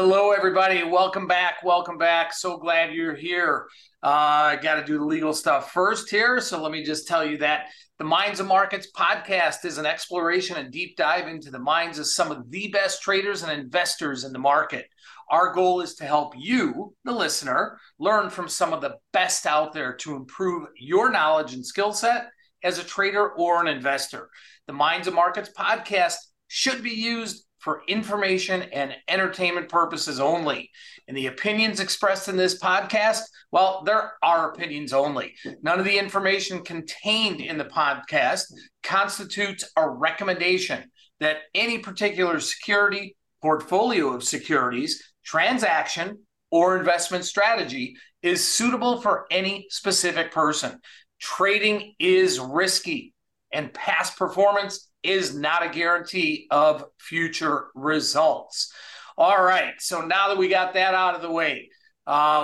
Hello, everybody. Welcome back. Welcome back. So glad you're here. I got to do the legal stuff first here. So let me just tell you that the Minds of Markets podcast is an exploration and deep dive into the minds of some of the best traders and investors in the market. Our goal is to help you, the listener, learn from some of the best out there to improve your knowledge and skill set as a trader or an investor. The Minds of Markets podcast should be used for information and entertainment purposes only. And the opinions expressed in this podcast, well, they're our opinions only. None of the information contained in the podcast constitutes a recommendation that any particular security, portfolio of securities, transaction, or investment strategy is suitable for any specific person. Trading is risky, and past performance is not a guarantee of future results. All right, so now that we got that out of the way,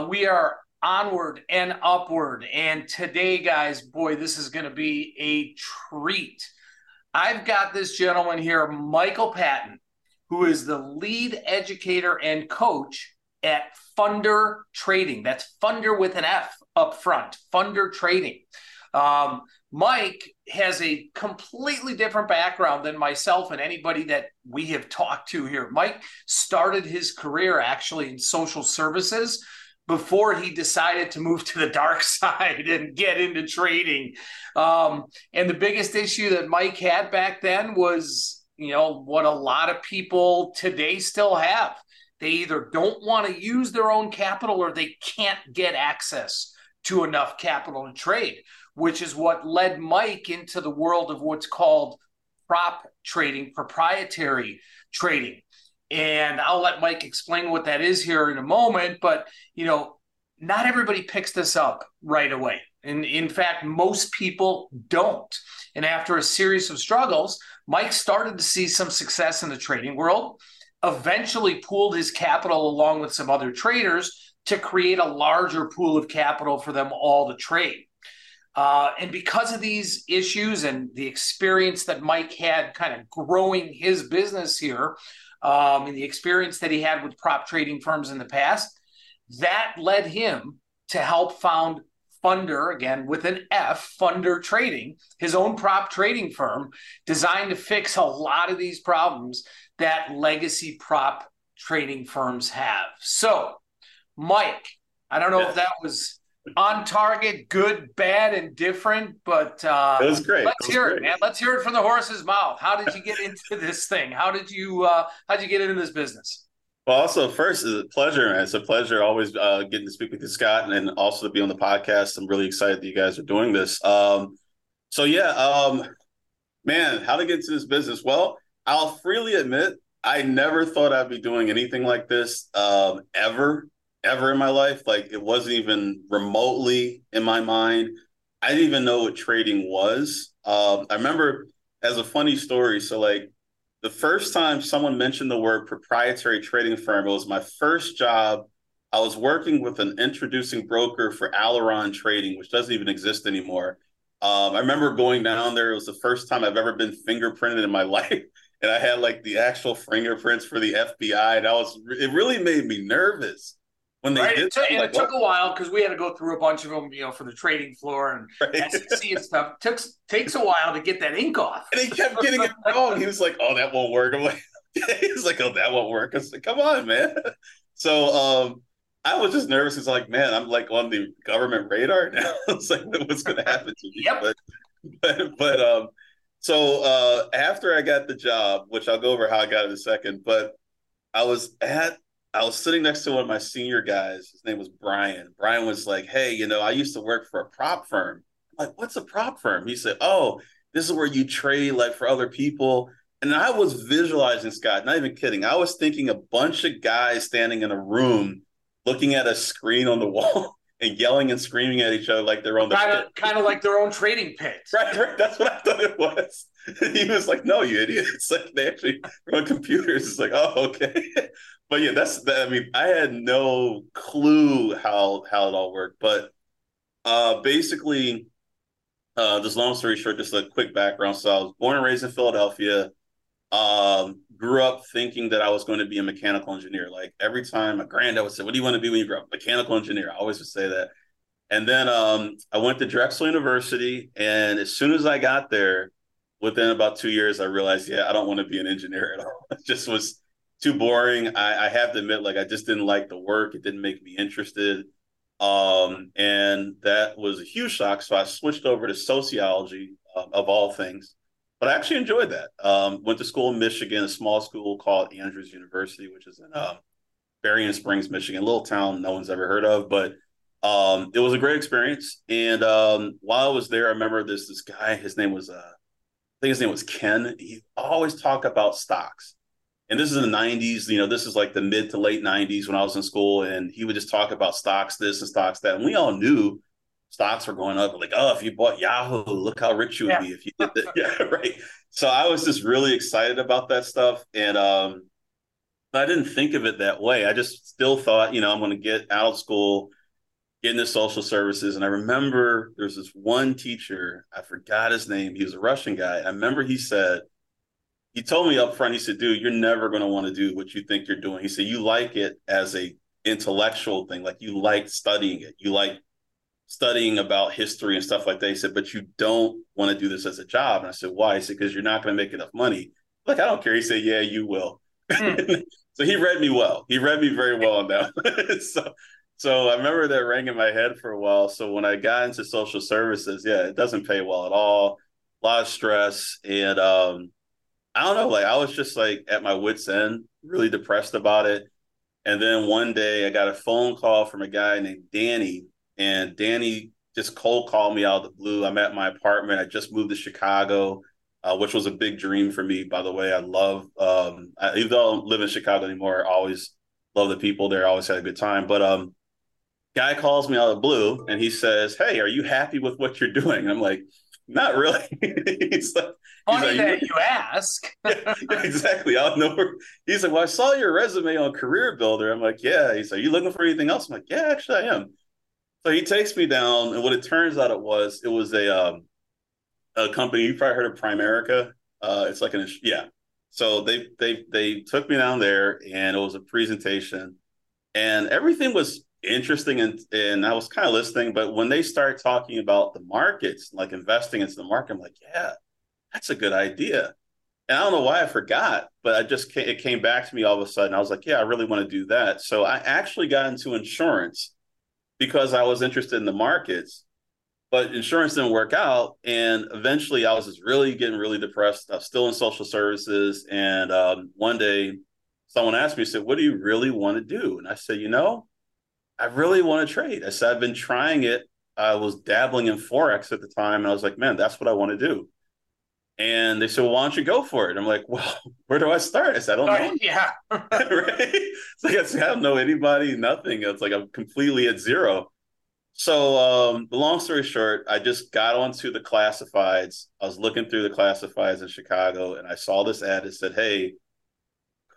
we are onward and upward. And today, guys, boy, this is going to be a treat. I've got this gentleman here, Michael Patton, who is the lead educator and coach at Funder Trading. That's Funder with an F up front, Funder Trading. Mike has a completely different background than myself and anybody that we have talked to here. Mike started his career actually in social services before he decided to move to the dark side and get into trading. And the biggest issue that Mike had back then was, you know, what a lot of people today still have. They either don't want to use their own capital or they can't get access to enough capital to trade, which is what led Mike into the world of what's called prop trading, proprietary trading. And I'll let Mike explain what that is here in a moment, but you know, not everybody picks this up right away. And in fact, most people don't. And after a series of struggles, Mike started to see some success in the trading world, eventually pooled his capital along with some other traders to create a larger pool of capital for them all to trade. And because of these issues and the experience that Mike had kind of growing his business here, and the experience that he had with prop trading firms in the past, that led him to help found Funder, again, with an F, Funder Trading, his own prop trading firm designed to fix a lot of these problems that legacy prop trading firms have. So, Mike, I don't know if that was on target, good, bad, and different, but it was great. Let's hear it, man. Let's hear it from the horse's mouth. How did you get into this thing? How did you get into this business? Well, also, first, it's a pleasure, man. It's a pleasure always getting to speak with you, Scott, and also to be on the podcast. I'm really excited that you guys are doing this. Man, how to get into this business? Well, I'll freely admit, I never thought I'd be doing anything like this ever in my life. Like, it wasn't even remotely in my mind. I didn't even know what trading was. I remember, as a funny story, so like the first time someone mentioned the word proprietary trading firm, it was my first job. I was working with an introducing broker for Aleron Trading, which doesn't even exist anymore. I remember going down there. It was the first time I've ever been fingerprinted in my life. And I had like the actual fingerprints for the FBI. And it really made me nervous. It took a while because we had to go through a bunch of them, you know, for the trading floor and SEC and stuff. Takes a while to get that ink off. And he kept getting it wrong. He was like, "Oh, that won't work." I'm like, "He's like, oh, that won't work." I was like, "Come on, man." So I was just nervous. It's like, man, I'm like on the government radar now. It's like, what's going to happen to me? Yep. So after I got the job, which I'll go over how I got it in a second, but I was sitting next to one of my senior guys. His name was Brian. Brian was like, "Hey, you know, I used to work for a prop firm." I'm like, "What's a prop firm?" He said, "Oh, this is where you trade like for other people." And I was visualizing, Scott, not even kidding. I was thinking a bunch of guys standing in a room looking at a screen on the wall and yelling and screaming at each other like they're on the kind of like their own trading pit. Right. That's what I thought it was. He was like, "No, you idiot. It's like they actually run computers." It's like, "Oh, okay." But yeah, I had no clue how it all worked. But basically, this long story short, just a quick background. So I was born and raised in Philadelphia. Grew up thinking that I was going to be a mechanical engineer. Like every time my granddad would say, what do you want to be when you grow up? Mechanical engineer. I always would say that. And then I went to Drexel University. And as soon as I got there, within about 2 years, I realized, yeah, I don't want to be an engineer at all. It just was too boring. I have to admit, like, I just didn't like the work. It didn't make me interested. And that was a huge shock. So I switched over to sociology, of all things. But I actually enjoyed that. Went to school in Michigan, a small school called Andrews University, which is in Berrien Springs, Michigan, a little town no one's ever heard of. But it was a great experience. And while I was there, I remember this guy, his name was, I think his name was Ken. He always talked about stocks. And this is in the 90s. You know, this is like the mid to late 90s when I was in school. And he would just talk about stocks this and stocks that. And we all knew stocks were going up. Like, oh, if you bought Yahoo, look how rich you would be if you did that. Yeah, right. So I was just really excited about that stuff. And I didn't think of it that way. I just still thought, you know, I'm going to get out of school, get into social services. And I remember there's this one teacher, I forgot his name. He was a Russian guy. I remember he told me up front, he said, dude, you're never going to want to do what you think you're doing. He said, you like it as a intellectual thing. Like you like studying it. You like studying about history and stuff like that. He said, but you don't want to do this as a job. And I said, why? He said, because you're not going to make enough money. Like, I don't care. He said, yeah, you will. So he read me well. He read me very well on that. So I remember that rang in my head for a while. So when I got into social services, yeah, it doesn't pay well at all. A lot of stress. And I don't know, like I was just like at my wit's end, really depressed about it. And then one day I got a phone call from a guy named Danny. And Danny just cold called me out of the blue. I'm at my apartment. I just moved to Chicago, which was a big dream for me, by the way. I love, even though I don't live in Chicago anymore, I always love the people there. I always had a good time. But guy calls me out of the blue and he says, hey, are you happy with what you're doing? And I'm like, not really. He's like, funny that you ask. Yeah, exactly. I don't know. He's like, well, I saw your resume on Career Builder. I'm like, yeah. He's like, are you looking for anything else? I'm like, yeah, actually I am. So he takes me down, and what it turns out it was a company. You probably heard of Primerica. It's like an So they took me down there, and it was a presentation, and everything was interesting, and I was kind of listening. But when they start talking about the markets, like investing into the market, I'm like, yeah, that's a good idea. And I don't know why I forgot, but it came back to me all of a sudden. I was like, yeah, I really want to do that. So I actually got into insurance, because I was interested in the markets, but insurance didn't work out. And eventually I was just getting really depressed. I was still in social services. And one day someone asked me, said, what do you really want to do? And I said, you know, I really want to trade. I said, I've been trying it. I was dabbling in Forex at the time. And I was like, man, that's what I want to do. And they said, well, why don't you go for it? I'm like, well, where do I start? I said, I don't know. Yeah. Right? It's like, I don't know anybody, nothing. It's like I'm completely at zero. So the long story short, I just got onto the classifieds. I was looking through the classifieds in Chicago, and I saw this ad that said, hey,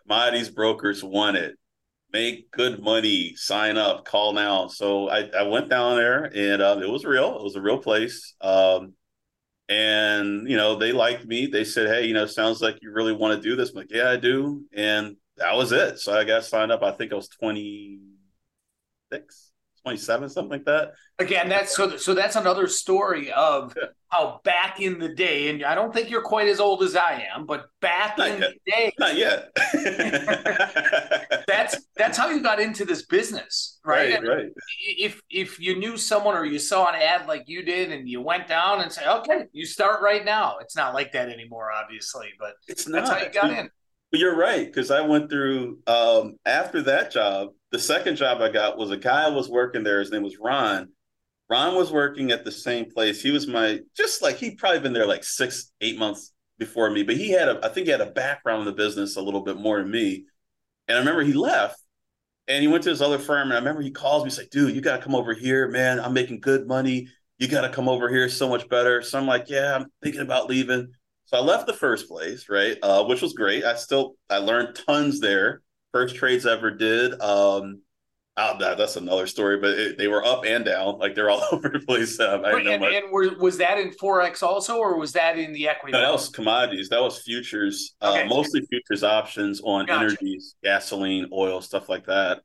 commodities brokers want it. Make good money. Sign up. Call now. So I went down there, and it was real. It was a real place. And, you know, they liked me. They said, hey, you know, sounds like you really want to do this. I'm like, yeah, I do. And that was it. So I got signed up. I think I was 26, 27, something like that. Again, that's another story of how back in the day, and I don't think you're quite as old as I am, but back in the day. Not yet. That's how you got into this business, right? Right. If you knew someone or you saw an ad like you did and you went down and said, okay, you start right now. It's not like that anymore, obviously, but that's how you got in. You're right, because I went through, after that job, the second job I got was a guy was working there. His name was Ron. Ron was working at the same place. He was he'd probably been there like 6-8 months before me, but I think he had a background in the business a little bit more than me. And I remember he left and he went to his other firm. And I remember he calls me, he's like, dude, you got to come over here, man. I'm making good money. You got to come over here. It's so much better. So I'm like, yeah, I'm thinking about leaving. So I left the first place, right? Which was great. I learned tons there. First trades I ever did. That's another story, but they were up and down, like they're all over the place. Was that in Forex also, or was that in the equity? No, that was commodities. That was futures, okay. Mostly futures options on energies, gasoline, oil, stuff like that.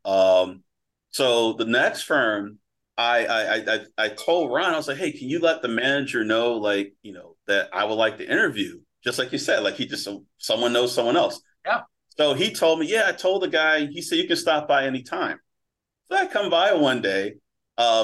So the next firm, I told Ron, I was like, hey, can you let the manager know, like, you know, that I would like to interview? Just like you said, like he just, someone knows someone else. Yeah. So he told me, yeah, I told the guy, he said, you can stop by anytime. So I come by one day.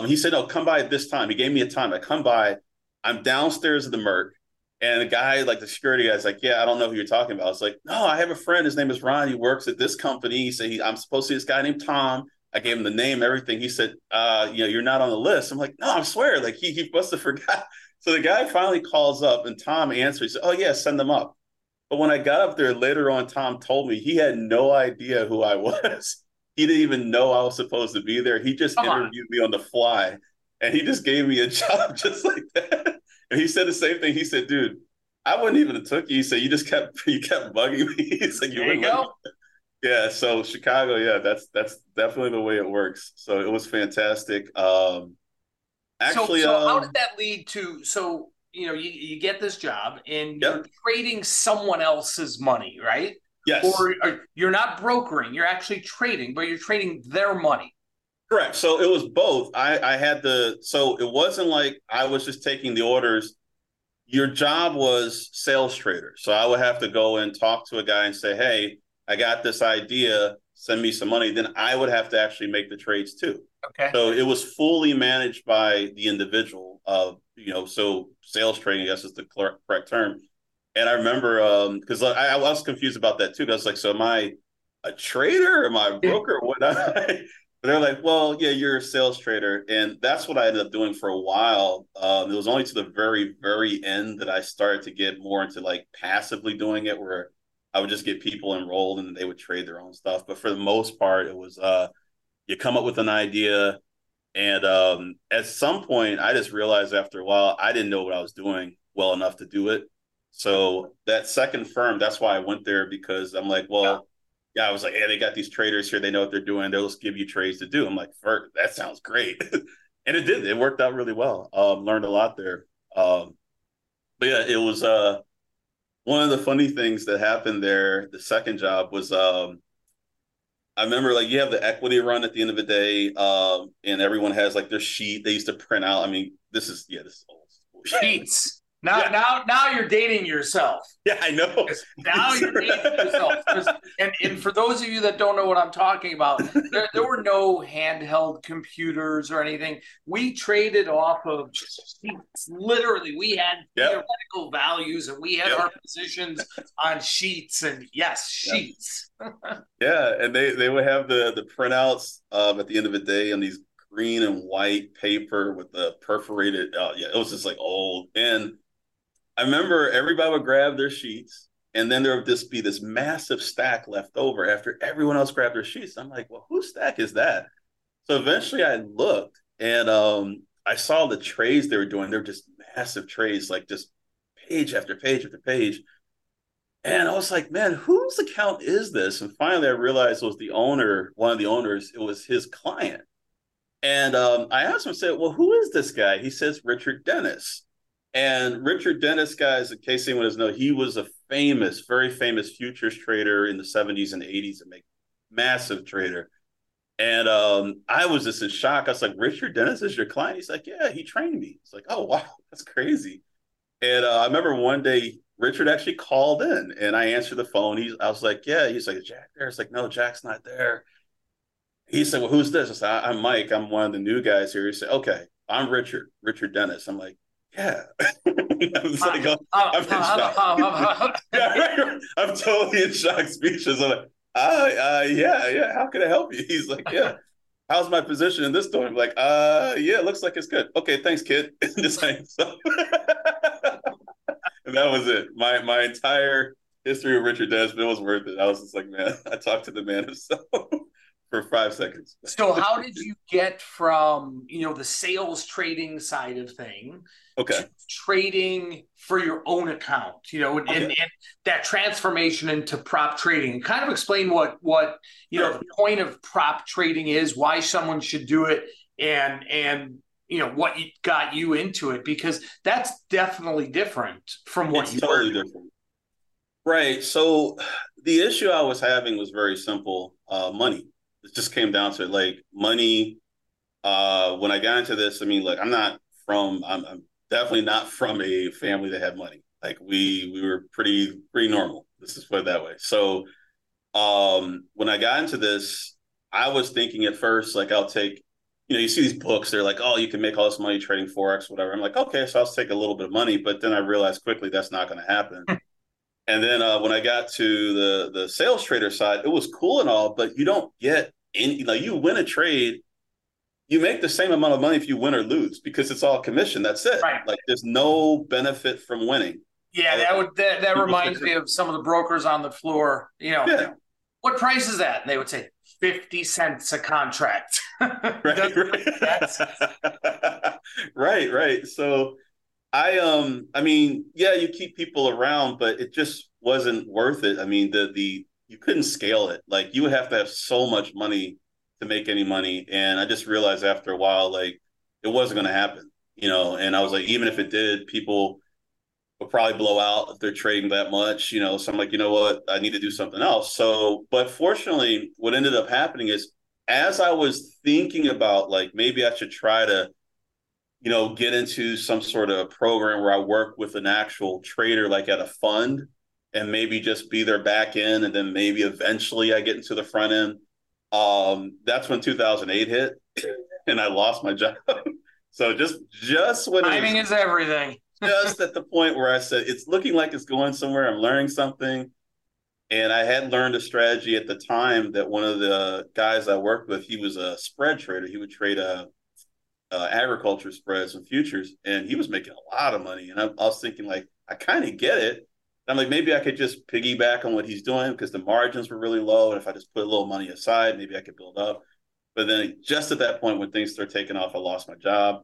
He said, no, come by at this time. He gave me a time. I come by. I'm downstairs at the Merc. And the guy, like the security guy's like, yeah, I don't know who you're talking about. I was like, no, I have a friend. His name is Ron. He works at this company. He said, I'm supposed to see this guy named Tom. I gave him the name, everything. He said, you know, you're not on the list. I'm like, no, I swear. Like he must have forgot. So the guy finally calls up and Tom answers. He said, oh, yeah, send them up. But when I got up there later on, Tom told me he had no idea who I was. He didn't even know I was supposed to be there. He just interviewed me on the fly, and he just gave me a job just like that. And he said the same thing. He said, dude, I wouldn't even have took you. He said, you kept bugging me. It's like, there you go. Yeah. So Chicago. Yeah. That's definitely the way it works. So it was fantastic. Actually, so how did that lead to, so, you know, you get this job and you're trading someone else's money, right? Yes. Or you're not brokering, you're actually trading, but you're trading their money. Correct. So it was both. So it wasn't like I was just taking the orders. Your job was sales trader. So I would have to go and talk to a guy and say, hey, I got this idea, send me some money. Then I would have to actually make the trades too. Okay. So it was fully managed by the individual of, you know, so sales trading, I guess is the correct term. And I remember, because I was confused about that too. I was like, so am I a trader? Am I a broker? What? They're like, well, yeah, you're a sales trader. And that's what I ended up doing for a while. It was only to the very, very end that I started to get more into like passively doing it, where I would just get people enrolled and they would trade their own stuff. But for the most part, it was you come up with an idea. And at some point, I just realized after a while, I didn't know what I was doing well enough to do it. So that second firm, that's why I went there, because I'm like, well, I was like, hey, they got these traders here. They know what they're doing. They'll just give you trades to do. I'm like, that sounds great. And it did. It worked out really well. Learned a lot there. But yeah, it was one of the funny things that happened there. The second job was I remember, like, you have the equity run at the end of the day, and everyone has like their sheet. They used to print out. I mean, this is old school. Sheets. Now you're dating yourself. Yeah, I know. Now you're dating yourself. And for those of you that don't know what I'm talking about, there were no handheld computers or anything. We traded off of sheets. Literally, we had theoretical values, and we had our positions on sheets. And yes, sheets. And they would have the printouts at the end of the day on these green and white paper with the perforated. It was just like old. And I remember everybody would grab their sheets, and then there would just be this massive stack left over after everyone else grabbed their sheets. I'm like, well, whose stack is that? So eventually I looked, and I saw the trades they were doing. They're just massive trades, like just page after page after page. And I was like, man, whose account is this? And finally I realized it was the owner, one of the owners. It was his client. And I asked him, I said, well, who is this guy? He says, Richard Dennis. And Richard Dennis, guys, in case anyone doesn't know, he was a famous, very famous futures trader in the 70s and 80s, and massive trader. And I was just in shock. I was like, Richard Dennis is your client? He's like, yeah, he trained me. It's like, oh, wow, that's crazy. And I remember one day Richard actually called in, and I answered the phone. I was like, yeah. He's like, is Jack there? It's like, no, Jack's not there. He said, well, who's this? I said, I'm Mike. I'm one of the new guys here. He said, okay, I'm Richard Dennis. I'm like, yeah. I'm totally in shock, speechless. I'm like, yeah, how can I help you? He's like, yeah, how's my position in this store? I'm like, yeah, it looks like it's good. Okay, thanks, kid. And that was it. My entire history of Richard Dennis, but it was worth it. I was just like, man, I talked to the man himself. for 5 seconds. So how did you get from, you know, the sales trading side of thing to trading for your own account, you know, and that transformation into prop trading? Kind of explain what you know, the point of prop trading is, why someone should do it, and you know, what got you into it, because that's definitely different from what you totally different. Right. So the issue I was having was very simple. Money. It just came down to it. Like money. When I got into this, I mean, look, I'm definitely not from a family that had money. Like we were pretty normal. Let's just put it that way. So when I got into this, I was thinking at first, like, I'll take, you know, you see these books, they're like, oh, you can make all this money trading Forex, whatever. I'm like, okay, so I'll just take a little bit of money. But then I realized quickly that's not going to happen. And then when I got to the sales trader side, it was cool and all, but you don't get any, like, you win a trade, you make the same amount of money if you win or lose, because it's all commission. That's it. Right. Like, there's no benefit from winning. Yeah, that reminds me of some of the brokers on the floor. You know, what price is that? And they would say 50 cents a contract. Right. So I mean, yeah, you keep people around, but it just wasn't worth it. I mean, you couldn't scale it. Like, you would have to have so much money to make any money. And I just realized after a while, like, it wasn't going to happen, you know? And I was like, even if it did, people would probably blow out if they're trading that much, you know? So I'm like, you know what, I need to do something else. So, but fortunately what ended up happening is, as I was thinking about, like, maybe I should try to, you know, get into some sort of program where I work with an actual trader, like at a fund, and maybe just be their back end. And then maybe eventually I get into the front end. That's when 2008 hit and I lost my job. So just when timing is everything, just at the point where I said, it's looking like it's going somewhere. I'm learning something. And I had learned a strategy at the time that one of the guys I worked with, he was a spread trader. He would trade agriculture spreads and futures, and he was making a lot of money. And I was thinking, like, I kind of get it. And I'm like, maybe I could just piggyback on what he's doing, because the margins were really low, and if I just put a little money aside, maybe I could build up. But then just at that point when things started taking off, I lost my job.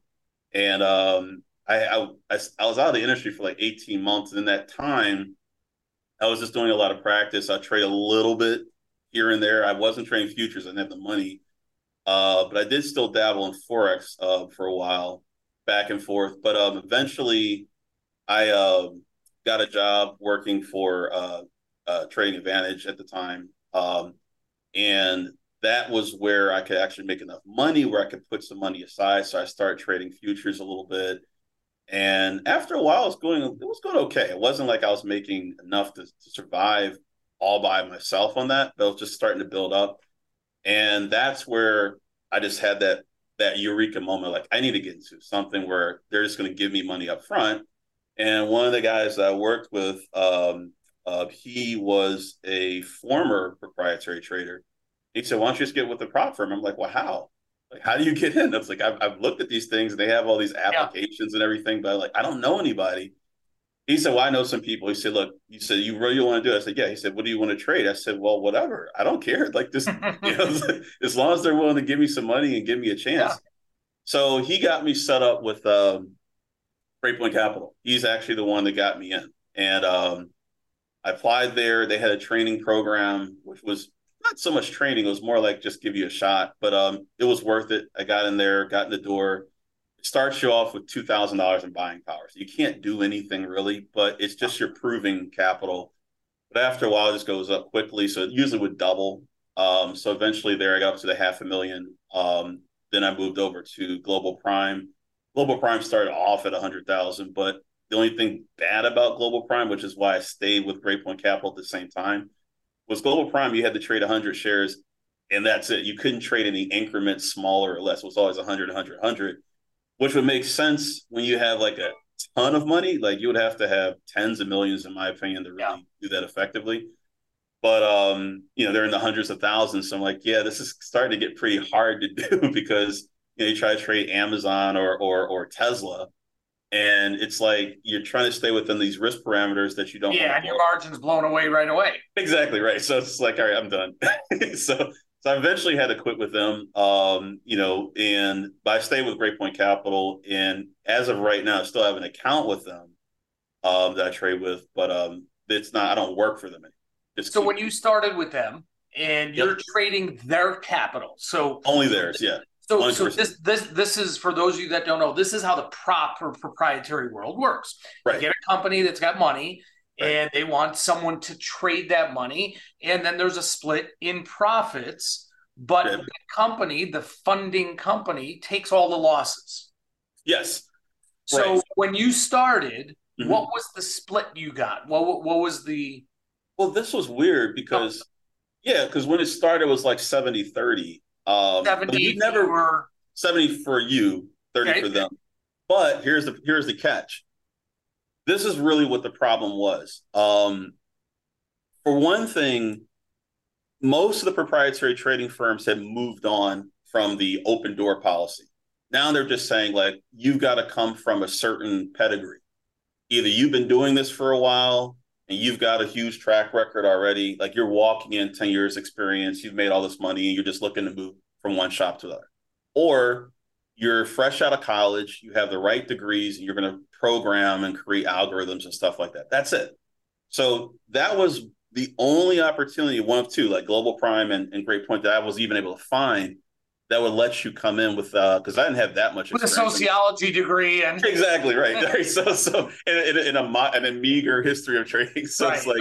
And I was out of the industry for like 18 months. And in that time, I was just doing a lot of practice. I trade a little bit here and there. I wasn't trading futures. I didn't have the money. But I did still dabble in Forex for a while, back and forth. But eventually I got a job working for Trading Advantage at the time. And that was where I could actually make enough money where I could put some money aside. So I started trading futures a little bit. And after a while, it was going okay. It wasn't like I was making enough to survive all by myself on that, but it was just starting to build up. And that's where I just had that eureka moment, like, I need to get into something where they're just going to give me money up front. And one of the guys that I worked with, he was a former proprietary trader. He said, why don't you just get with the prop firm? I'm like, well, how? Like, how do you get in? That's like, I've looked at these things, and they have all these applications and everything, but I don't know anybody. He said, well, I know some people. He said, look, you said, you really want to do it? I said, yeah. He said, what do you want to trade? I said, well, whatever. I don't care. Like, this, you know, as long as they're willing to give me some money and give me a chance. Yeah. So he got me set up with Great Point Capital. He's actually the one that got me in. And I applied there. They had a training program, which was not so much training. It was more like just give you a shot. But it was worth it. I got in there, got in the door. Starts you off with $2,000 in buying power. So you can't do anything really, but it's just your proving capital. But after a while, it just goes up quickly. So it usually would double. So eventually there I got up to the $500,000. Then I moved over to Global Prime. Global Prime started off at $100,000, but the only thing bad about Global Prime, which is why I stayed with Great Point Capital at the same time, was Global Prime, you had to trade 100 shares and that's it. You couldn't trade any increments smaller or less. It was always 100, 100, 100. Which would make sense when you have like a ton of money. Like, you would have to have tens of millions, in my opinion, to really do that effectively. But, you know, they're in the hundreds of thousands. So I'm like, yeah, this is starting to get pretty hard to do because, you know, you try to trade Amazon or Tesla. And it's like you're trying to stay within these risk parameters that you don't want to blow. Your margin's blown away right away. Exactly right. So it's like, all right, I'm done. so So I eventually had to quit with them, and I stayed with Great Point Capital. And as of right now, I still have an account with them that I trade with, but it's not, I don't work for them anymore. So when you started with them and you're trading their capital, so only theirs, yeah. So this is, for those of you that don't know, this is how the proprietary world works. Right. You get a company that's got money, right, and they want someone to trade that money, and then there's a split in profits, but the company, the funding company, takes all the losses. Yes. So when you started, what was the split you got? What was the... Well, this was weird because, because when it started, it was like 70-30. 70 for you, 30 for them. But here's the catch. This is really what the problem was. For one thing, most of the proprietary trading firms had moved on from the open door policy. Now they're just saying, like, you've got to come from a certain pedigree. Either you've been doing this for a while and you've got a huge track record already, like you're walking in 10 years experience, you've made all this money, and you're just looking to move from one shop to another. Or you're fresh out of college, you have the right degrees, and you're going to program and create algorithms and stuff like that. That's it. So that was the only opportunity, one of two, like Global Prime and Great Point, that I was even able to find that would let you come in with, because I didn't have that much experience. With a sociology degree. And exactly, right. So in a meager history of trading. So it's like,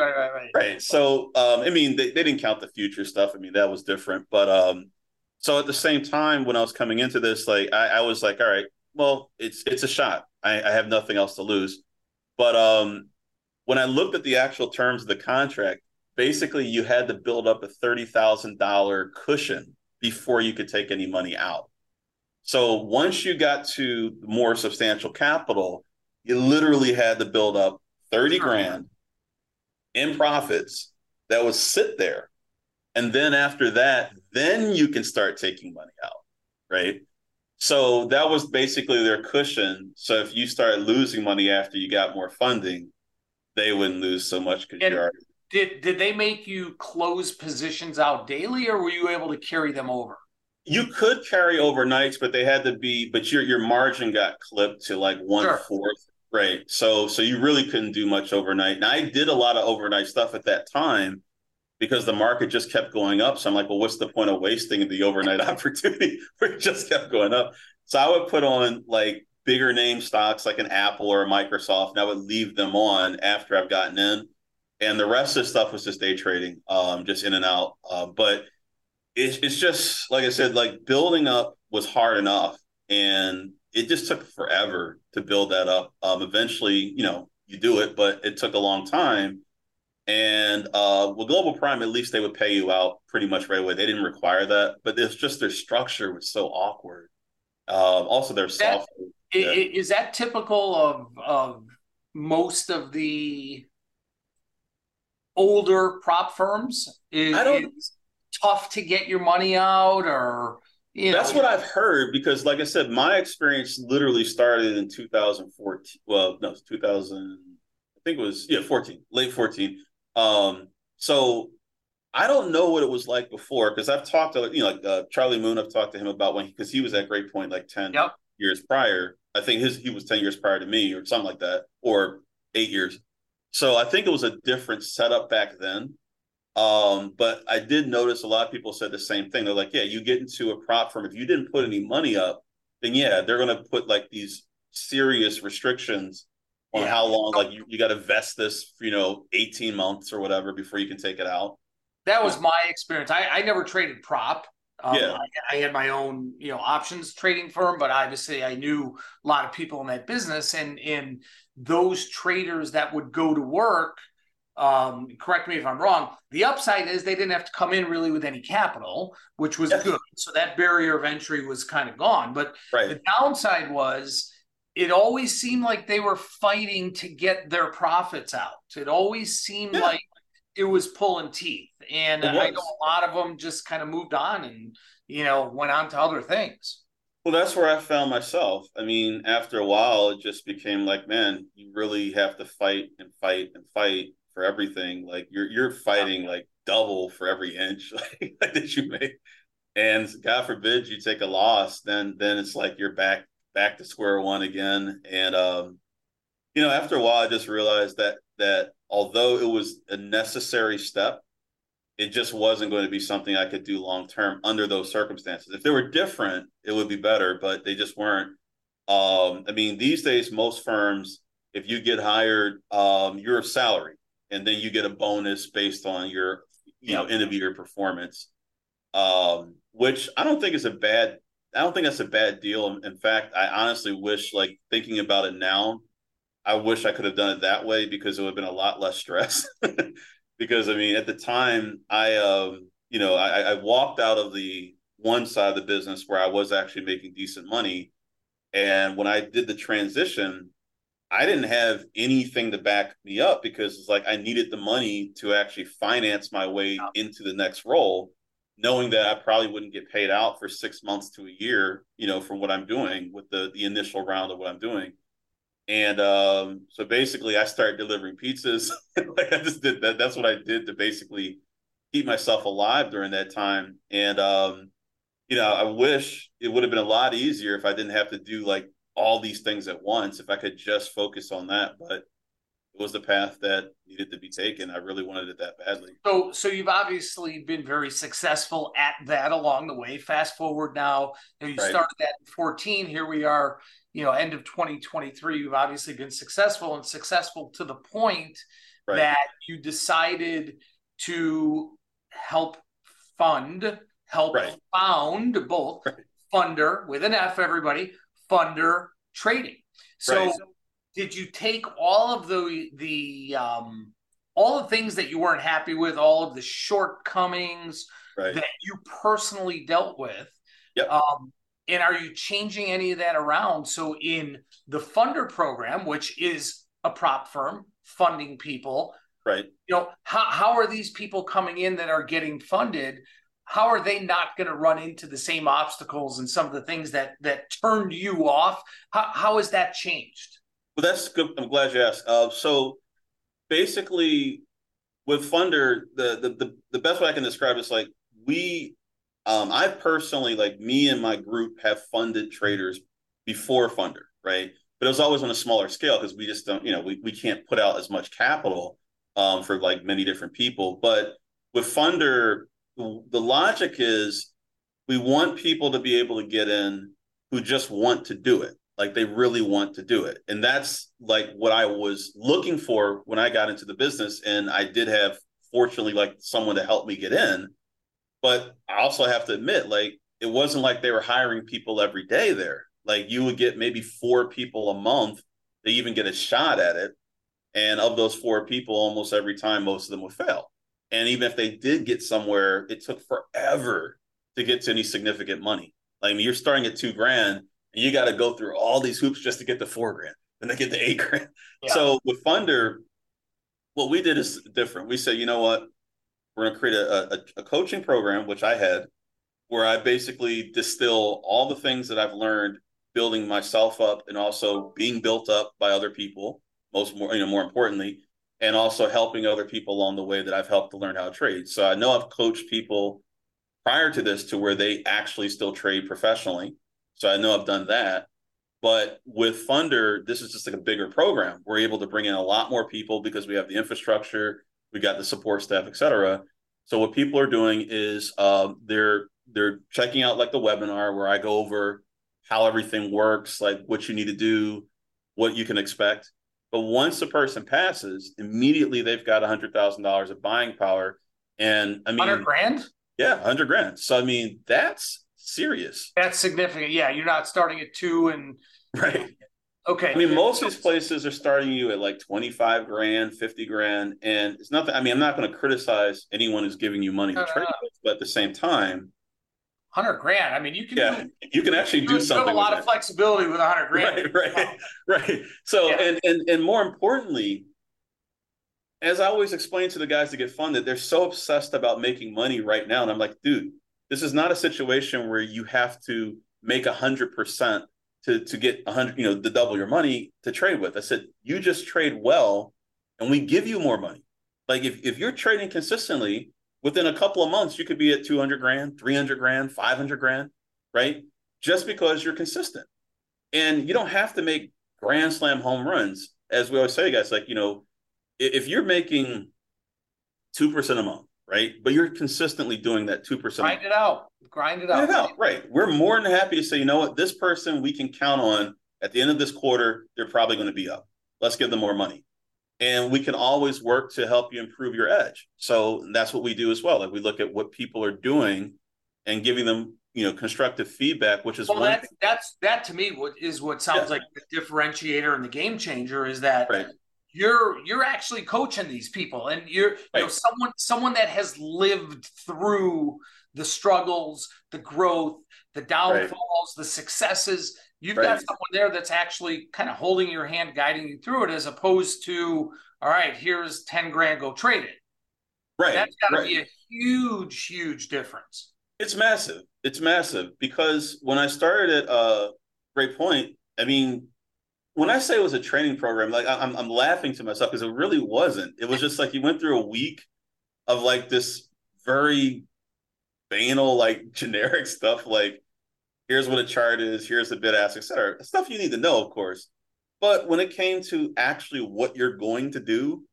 right. So, they didn't count the future stuff. I mean, that was different. But so at the same time, when I was coming into this, like, I was like, all right, well, it's a shot. I have nothing else to lose. But when I looked at the actual terms of the contract, basically you had to build up a $30,000 cushion before you could take any money out. So once you got to more substantial capital, you literally had to build up 30 grand in profits that would sit there. And then after that, then you can start taking money out, right? So that was basically their cushion. So if you started losing money after you got more funding, they wouldn't lose so much because you already... Did they make you close positions out daily, or were you able to carry them over? You could carry overnights, but they had to be. But your margin got clipped to like 1/4, right? So you really couldn't do much overnight. And I did a lot of overnight stuff at that time because the market just kept going up. So I'm like, well, what's the point of wasting the overnight opportunity where it just kept going up? So I would put on like bigger name stocks, like an Apple or a Microsoft, and I would leave them on after I've gotten in. And the rest of the stuff was just day trading, just in and out. But it's just, like I said, like building up was hard enough. And it just took forever to build that up. Eventually, you do it, but it took a long time. And with Global Prime, at least they would pay you out pretty much right away. They didn't require that. But it's just their structure was so awkward. Also, their software. Is that typical of most of the... older prop firms? It's tough to get your money out, or that's what I've heard, because like I said, my experience literally started in 2014. Well, no, 2000, I think it was 14, late 14. So I don't know what it was like before, because I've talked to Charlie Moon. I've talked to him about because he was at Great Point like 10 years prior. I think he was 10 years prior to me, or something like that, or 8 years. So I think it was a different setup back then. But I did notice a lot of people said the same thing. They're like, yeah, you get into a prop firm. If you didn't put any money up, then they're going to put like these serious restrictions on how long, like you got to vest this, 18 months or whatever before you can take it out. That was my experience. I never traded prop. I had my own, options trading firm, but obviously I knew a lot of people in that business, and those traders that would go to work, correct me if I'm wrong, the upside is they didn't have to come in really with any capital, which was good. So that barrier of entry was kind of gone. But the downside was it always seemed like they were fighting to get their profits out. It always seemed like it was pulling teeth. And I know a lot of them just kind of moved on and, went on to other things. Well, that's where I found myself. I mean, after a while, it just became like, man, you really have to fight and fight and fight for everything. Like you're fighting like double for every inch like that you make. And God forbid you take a loss, then it's like you're back to square one again. And you know, after a while, I just realized that although it was a necessary step, it just wasn't going to be something I could do long term under those circumstances. If they were different, it would be better, but they just weren't. I mean, these days, most firms, if you get hired, you're a salary, and then you get a bonus based on your, end of year performance. Which I don't think is that's a bad deal. In fact, I honestly wish, like thinking about it now, I wish I could have done it that way because it would have been a lot less stress. Because I mean, at the time I walked out of the one side of the business where I was actually making decent money. And when I did the transition, I didn't have anything to back me up because it's like, I needed the money to actually finance my way into the next role, knowing that I probably wouldn't get paid out for 6 months to a year, from what I'm doing with the initial round of what I'm doing. And so basically I started delivering pizzas. Like I just did that. That's what I did to basically keep myself alive during that time. And, I wish it would have been a lot easier if I didn't have to do like all these things at once, if I could just focus on that. But it was the path that needed to be taken. I really wanted it that badly. So you've obviously been very successful at that along the way. Fast forward now, you started that in 2014. Here we are, end of 2023. You've obviously been successful to the point that you decided to help found both Funder with an F, everybody, Funder Trading. So. Did you take all of the things that you weren't happy with, all of the shortcomings that you personally dealt with? Yep. And are you changing any of that around? So in the Funder program, which is a prop firm funding people, how are these people coming in that are getting funded? How are they not going to run into the same obstacles and some of the things that turned you off? How has that changed? Well, that's good. I'm glad you asked. So basically with Funder, the best way I can describe is like I personally, like me and my group, have funded traders before Funder, right? But it was always on a smaller scale because we just don't, we can't put out as much capital for like many different people. But with Funder, the logic is we want people to be able to get in who just want to do it. Like they really want to do it. And that's like what I was looking for when I got into the business. And I did have, fortunately, like someone to help me get in. But I also have to admit, like, it wasn't like they were hiring people every day there. Like you would get maybe 4 people a month to even get a shot at it. And of those 4 people, almost every time, most of them would fail. And even if they did get somewhere, it took forever to get to any significant money. Like, I mean, you're starting at $2,000. You got to go through all these hoops just to get the $4,000 and then get the $8,000. Yeah. So with Funder, what we did is different. We said, you know what, we're going to create a coaching program, which I had, where I basically distill all the things that I've learned building myself up and also being built up by other people, more importantly, and also helping other people along the way that I've helped to learn how to trade. So I know I've coached people prior to this to where they actually still trade professionally. So I know I've done that, but with Funder, this is just like a bigger program. We're able to bring in a lot more people because we have the infrastructure, we got the support staff, et cetera. So what people are doing is they're checking out like the webinar where I go over how everything works, like what you need to do, what you can expect. But once a person passes, immediately they've got $100,000 of buying power. And I mean, $100,000? Yeah, $100,000. So I mean, that's serious. That's significant. Yeah, you're not starting at 2 and okay. I mean, most of these places are starting you at like $25,000, $50,000, and it's nothing. I mean, I'm not going to criticize anyone who's giving you money to trade with, but at the same time, $100,000. I mean, you can you can actually do something. A lot of flexibility with $100,000. Right. So, yeah. and more importantly, as I always explain to the guys that get funded, they're so obsessed about making money right now, and I'm like, dude, this is not a situation where you have to make 100% to get 100, to double your money to trade with. I said, you just trade well and we give you more money. Like if you're trading consistently, within a couple of months, you could be at 200 grand, 300 grand, 500 grand, right? Just because you're consistent. And you don't have to make grand slam home runs. As we always say, guys, like, you know, if you're making 2% a month, right? But you're consistently doing that 2%. Grind it out. Right. We're more than happy to say, you know what, this person we can count on at the end of this quarter, they're probably going to be up. Let's give them more money. And we can always work to help you improve your edge. So that's what we do as well. Like we look at what people are doing and giving them, you know, constructive feedback, which is well, that to me is what sounds like the differentiator and the game changer is that you're actually coaching these people, and you know someone that has lived through the struggles, the growth, the downfalls, the successes. You've got someone there that's actually kind of holding your hand, guiding you through it, as opposed to, all right, here's 10 grand, go trade it. Right. That's got to be a huge, huge difference. It's massive. It's massive because when I started at Great Point, I mean, when I say it was a training program, like I'm laughing to myself because it really wasn't. It was just like you went through a week of like this very banal, like generic stuff, like, here's what a chart is, here's the bid ask, et cetera. Stuff you need to know, of course. But when it came to actually what you're going to do,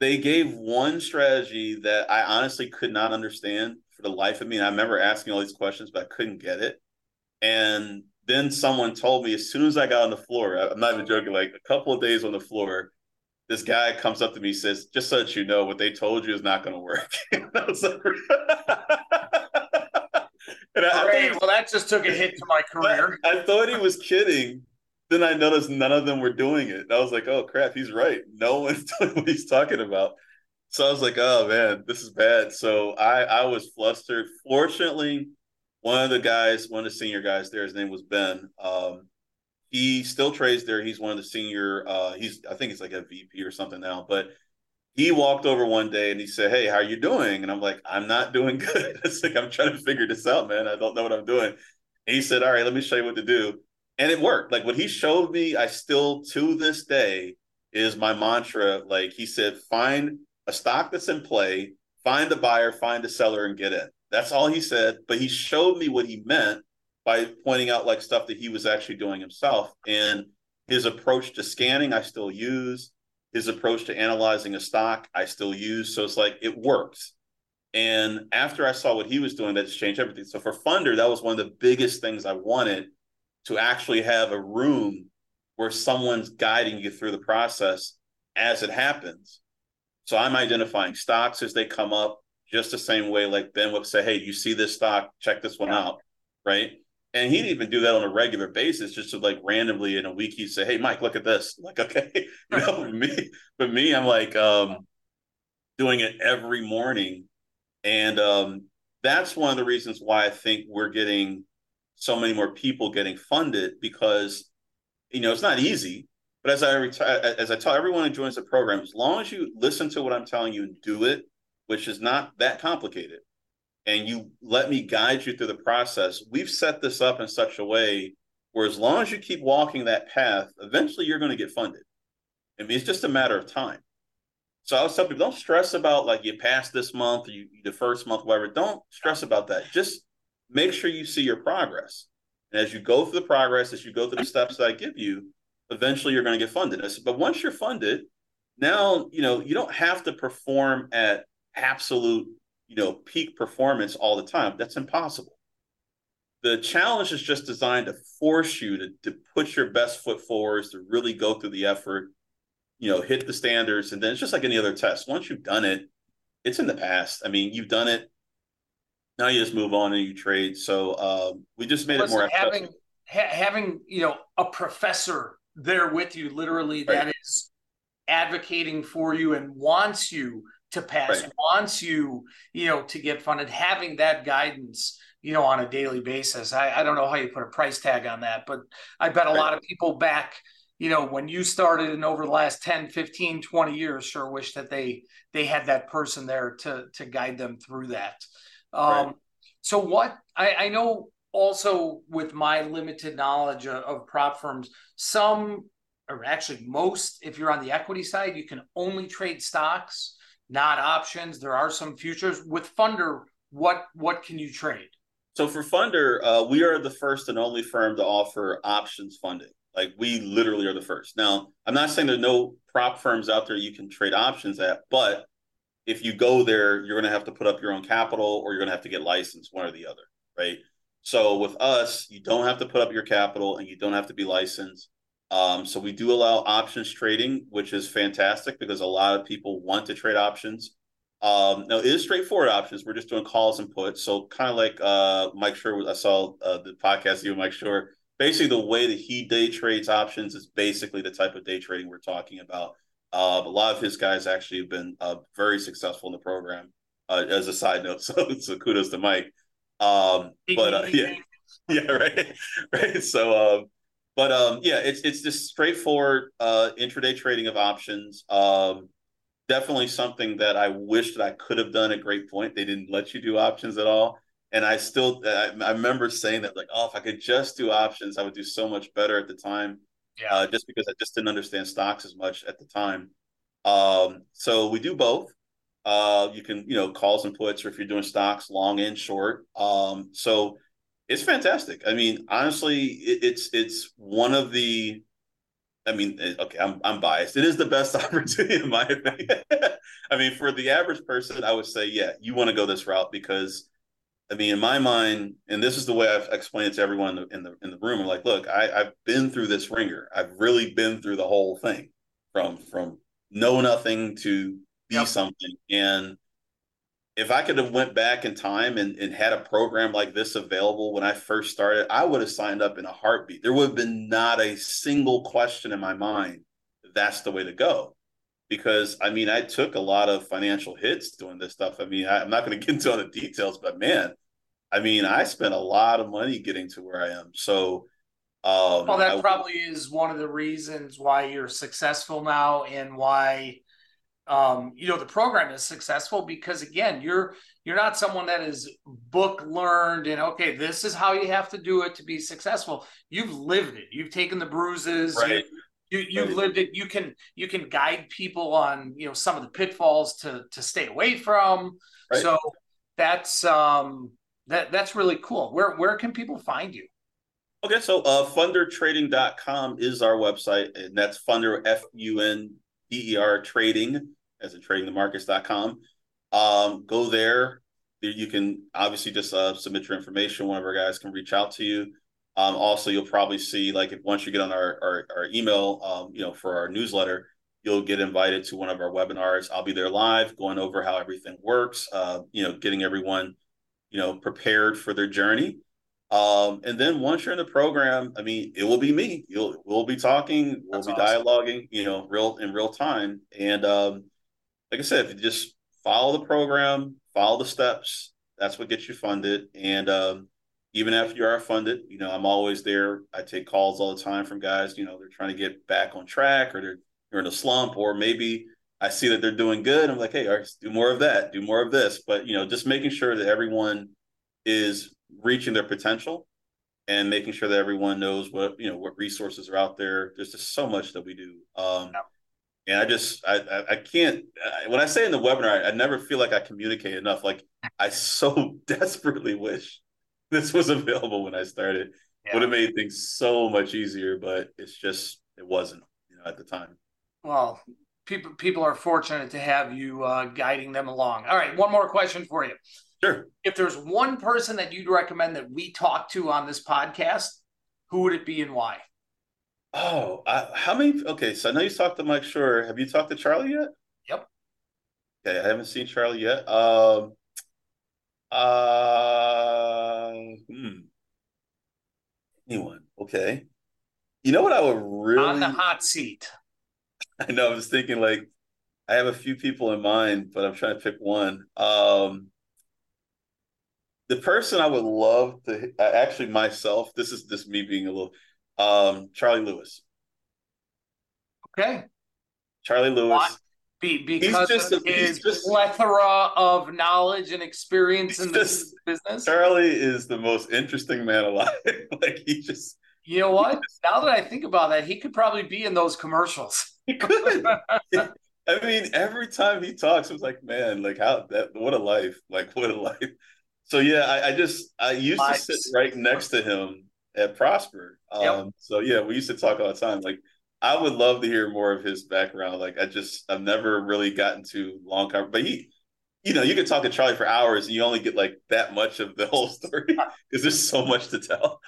they gave one strategy that I honestly could not understand for the life of me. And I remember asking all these questions, but I couldn't get it. And then someone told me, as soon as I got on the floor, I'm not even joking, like a couple of days on the floor, this guy comes up to me and says, just so that you know, what they told you is not going to work. I was like, well, that just took a hit to my career. I thought he was kidding. Then I noticed none of them were doing it. And I was like, oh, crap, he's right. No one's doing what he's talking about. So I was like, oh, man, this is bad. So I was flustered. Fortunately, one of the senior guys there, his name was Ben. He still trades there. He's one of the senior. I think he's like a VP or something now. But he walked over one day and he said, hey, how are you doing? And I'm like, I'm not doing good. It's like, I'm trying to figure this out, man. I don't know what I'm doing. And he said, all right, let me show you what to do. And it worked. Like what he showed me, I still to this day is my mantra. Like he said, find a stock that's in play, find a buyer, find a seller, and get in. That's all he said. But he showed me what he meant by pointing out like stuff that he was actually doing himself. And his approach to scanning, I still use. His approach to analyzing a stock, I still use. So it's like, it works. And after I saw what he was doing, that's changed everything. So for Funder, that was one of the biggest things I wanted, to actually have a room where someone's guiding you through the process as it happens. So I'm identifying stocks as they come up, just the same way like Ben would say, hey, you see this stock, check this one out, right? And he'd even do that on a regular basis, just to like randomly in a week, he'd say, hey, Mike, look at this. I'm like, okay. You know, but me, I'm like doing it every morning. And that's one of the reasons why I think we're getting so many more people getting funded, because, you know, it's not easy. But as I tell everyone who joins the program, as long as you listen to what I'm telling you and do it, which is not that complicated, and you let me guide you through the process, we've set this up in such a way where as long as you keep walking that path, eventually you're going to get funded. I mean, it's just a matter of time. So I always tell people, don't stress about like you passed this month, or the first month, whatever. Don't stress about that. Just make sure you see your progress. And as you go through the progress, as you go through the steps that I give you, eventually you're going to get funded. But once you're funded, now, you know, you don't have to perform at absolute, you know, peak performance all the time. That's impossible. The challenge is just designed to force you to put your best foot forward, to really go through the effort, you know, hit the standards. And then it's just like any other test. Once you've done it, it's in the past. I mean, you've done it. Now you just move on and you trade. So we just made it more accessible. Having, you know, a professor there with you, literally, that is advocating for you and wants you to pass, wants you, you know, to get funded, having that guidance, you know, on a daily basis. I don't know how you put a price tag on that, but I bet a lot of people back, you know, when you started and over the last 10, 15, 20 years, sure wish that they had that person there to guide them through that. So what I know also with my limited knowledge of prop firms, some, or actually most, if you're on the equity side, you can only trade stocks. not options. There are some futures. With Funder, what can you trade? So for Funder, we are the first and only firm to offer options funding. Like, we literally are the first. Now, I'm not saying there's no prop firms out there you can trade options at, but if you go there, you're going to have to put up your own capital, or you're going to have to get licensed, one or the other, right? So with us, you don't have to put up your capital and you don't have to be licensed. So we do allow options trading, which is fantastic because a lot of people want to trade options. Now, it is straightforward options. We're just doing calls and puts. So kind of like Mike Shore, I saw the podcast you and Mike Shore. Basically, the way that he day trades options is basically the type of day trading we're talking about. A lot of his guys actually have been very successful in the program, as a side note. So kudos to Mike. But yeah, right. So, yeah, it's just straightforward intraday trading of options. Definitely something that I wish that I could have done at Great Point. They didn't let you do options at all. And I still, I remember saying that, like, oh, if I could just do options, I would do so much better at the time. Yeah. Just because I just didn't understand stocks as much at the time. So we do both. You can, calls and puts, or if you're doing stocks, long and short. So it's fantastic. I mean, honestly, it's one of the, okay, I'm biased. It is the best opportunity in my opinion. I mean, for the average person, I would say, yeah, you want to go this route because, I mean, in my mind, and this is the way I've explained it to everyone in the room. I'm like, look, I've been through this ringer. I've really been through the whole thing, from know nothing to be something. And if I could have went back in time and had a program like this available when I first started, I would have signed up in a heartbeat. There would have been not a single question in my mind. That's the way to go. Because, I mean, I took a lot of financial hits doing this stuff. I mean, I'm not going to get into all the details, but man, I mean, I spent a lot of money getting to where I am. So, well, that probably is one of the reasons why you're successful now and why, the program is successful. Because again, you're not someone that is book learned and okay, this is how you have to do it to be successful. You've lived it. You've taken the bruises. Right. You've lived it. You can guide people on, some of the pitfalls to stay away from. Right. So that's that's really cool. Where can people find you? Okay, so fundertrading.com is our website, and that's Funder FUNDER Trading, as in tradingthemarkets.com. Go there. You can obviously just submit your information. One of our guys can reach out to you. Also, you'll probably see, like, if once you get on our email, for our newsletter, you'll get invited to one of our webinars. I'll be there live going over how everything works, getting everyone, prepared for their journey. And then once you're in the program, I mean, it will be me. We'll be talking, we'll be dialoguing, in real time. And like I said, if you just follow the program, follow the steps, that's what gets you funded. And even after you are funded, I'm always there. I take calls all the time from guys, they're trying to get back on track, or they're in a slump, or maybe I see that they're doing good. I'm like, hey, do more of that, do more of this. But, just making sure that everyone is reaching their potential and making sure that everyone knows what resources are out there. There's just so much that we do. And I can't, when I say in the webinar, I never feel like I communicate enough. Like, I so desperately wish this was available when I started. Yeah. Would have made things so much easier, but it wasn't, at the time. Well, people are fortunate to have you guiding them along. All right, one more question for you. Sure. If there's one person that you'd recommend that we talk to on this podcast, who would it be and why? Oh, how many? Okay, so I know you talked to Mike Shore. Have you talked to Charlie yet? Yep. Okay, I haven't seen Charlie yet. Anyone? Okay. You know what I would really on the hot seat. I know. I was thinking, like, I have a few people in mind, but I'm trying to pick one. The person I would love to actually myself. This is just me being a little. Charlie Lewis. Okay. Charlie Lewis. What? Because of his plethora of knowledge and experience in this business. Charlie is the most interesting man alive. Like, he just... You know what? Now that I think about that, he could probably be in those commercials. He could. I mean, every time he talks, I was like, man, like how that, what a life, like what a life. So yeah, I used to sit right next to him at Prosper. So yeah, we used to talk all the time. Like I would love to hear more of his background. Like I've never really gotten to long conversation, but he, you know, you could talk to Charlie for hours and you only get like that much of the whole story because there's so much to tell.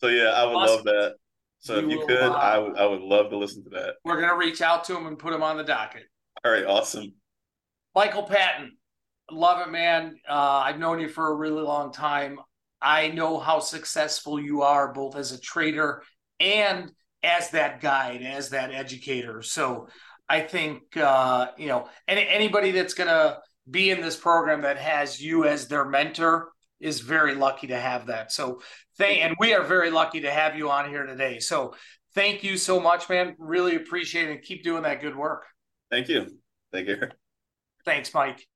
So yeah, I would love that. So if you could, I would love to listen to that. We're going to reach out to him and put him on the docket. All right. Awesome. Michael Patton. Love it, man. I've known you for a really long time. I know how successful you are both as a trader and as that guide, as that educator. So I think, you know, and anybody that's going to be in this program that has you as their mentor is very lucky to have that. So and we are very lucky to have you on here today. So thank you so much, man. Really appreciate it. Keep doing that good work. Thank you. Thank you. Thanks, Mike.